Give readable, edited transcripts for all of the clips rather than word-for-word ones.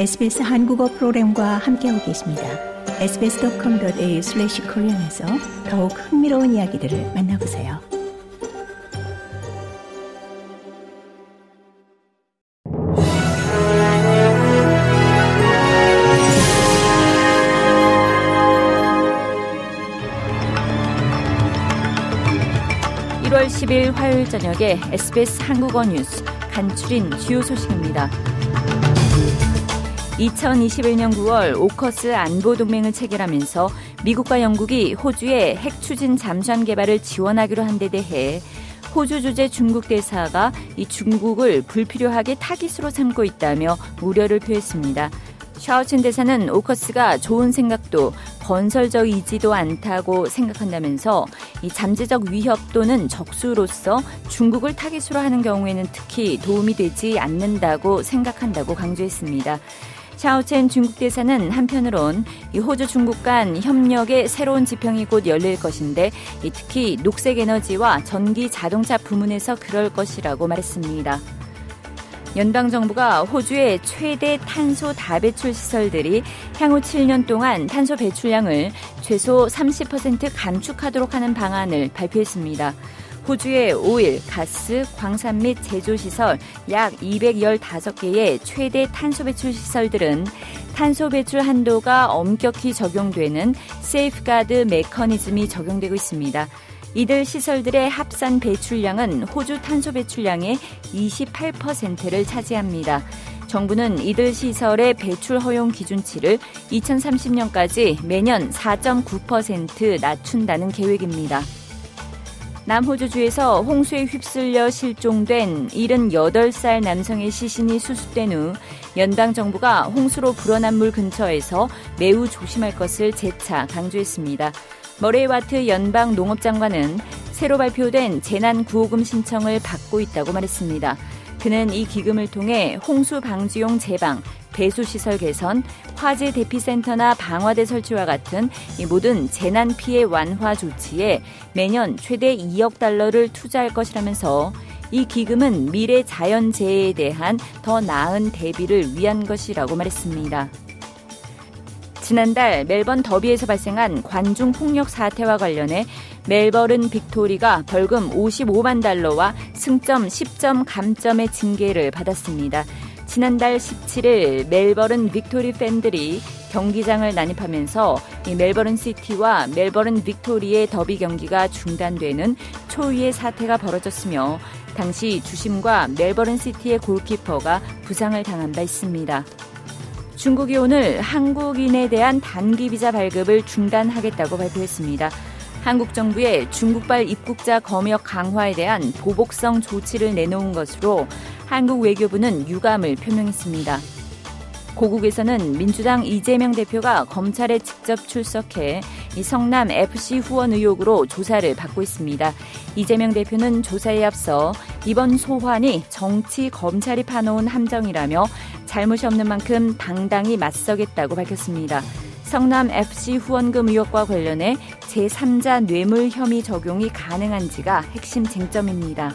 SBS 한국어 프로그램과 함께하고 계십니다. sbs.com.au/korean에서 더욱 흥미로운 이야기들을 만나보세요. 화요일 저녁에 SBS 한국어 뉴스 간추린 주요 소식입니다. 2021년 9월 오커스 안보동맹을 체결하면서 미국과 영국이 호주의 핵 추진 잠수함 개발을 지원하기로 한 데 대해 호주 주재 중국 대사가 이 중국을 불필요하게 타깃으로 삼고 있다며 우려를 표했습니다. 샤오첸 대사는 오커스가 좋은 생각도 건설적이지도 않다고 생각한다면서 이 잠재적 위협 또는 적수로서 중국을 타깃으로 하는 경우에는 특히 도움이 되지 않는다고 생각한다고 강조했습니다. 샤오첸 중국 대사는 한편으론 이 호주 중국 간 협력의 새로운 지평이 곧 열릴 것인데 특히 녹색 에너지와 전기 자동차 부문에서 그럴 것이라고 말했습니다. 연방정부가 호주의 최대 탄소 다배출 시설들이 향후 7년 동안 탄소 배출량을 최소 30% 감축하도록 하는 방안을 발표했습니다. 호주의 오일, 가스, 광산 및 제조시설 약 215개의 최대 탄소 배출 시설들은 탄소 배출 한도가 엄격히 적용되는 세이프가드 메커니즘이 적용되고 있습니다. 이들 시설들의 합산 배출량은 호주 탄소 배출량의 28%를 차지합니다. 정부는 이들 시설의 배출 허용 기준치를 2030년까지 매년 4.9% 낮춘다는 계획입니다. 남호주주에서 홍수에 휩쓸려 실종된 78살 남성의 시신이 수습된 후 연방 정부가 홍수로 불어난 물 근처에서 매우 조심할 것을 재차 강조했습니다. 머레이 와트 연방 농업장관은 새로 발표된 재난구호금 신청을 받고 있다고 말했습니다. 그는 이 기금을 통해 홍수 방지용 제방, 배수시설 개선, 화재 대피센터나 방화대 설치와 같은 이 모든 재난 피해 완화 조치에 매년 최대 2억 달러를 투자할 것이라면서 이 기금은 미래 자연재해에 대한 더 나은 대비를 위한 것이라고 말했습니다. 지난달 멜번 더비에서 발생한 관중 폭력 사태와 관련해 멜버른 빅토리가 벌금 55만 달러와 승점 10점 감점의 징계를 받았습니다. 지난달 17일 멜버른 빅토리 팬들이 경기장을 난입하면서 이 멜버른 시티와 멜버른 빅토리의 더비 경기가 중단되는 초유의 사태가 벌어졌으며 당시 주심과 멜버른 시티의 골키퍼가 부상을 당한 바 있습니다. 중국이 오늘 한국인에 대한 단기 비자 발급을 중단하겠다고 발표했습니다. 한국 정부의 중국발 입국자 검역 강화에 대한 보복성 조치를 내놓은 것으로 한국 외교부는 유감을 표명했습니다. 고국에서는 민주당 이재명 대표가 검찰에 직접 출석해 이 성남 FC 후원 의혹으로 조사를 받고 있습니다. 이재명 대표는 조사에 앞서 이번 소환이 정치 검찰이 파놓은 함정이라며 잘못이 없는 만큼 당당히 맞서겠다고 밝혔습니다. 성남 FC 후원금 의혹과 관련해 제3자 뇌물 혐의 적용이 가능한지가 핵심 쟁점입니다.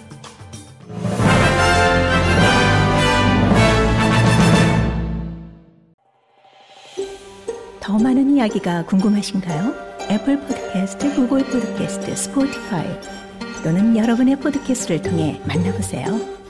더 많은 이야기가 궁금하신가요? 애플 팟캐스트, 구글 팟캐스트, 스포티파이 또는 여러분의 팟캐스트를 통해 만나보세요.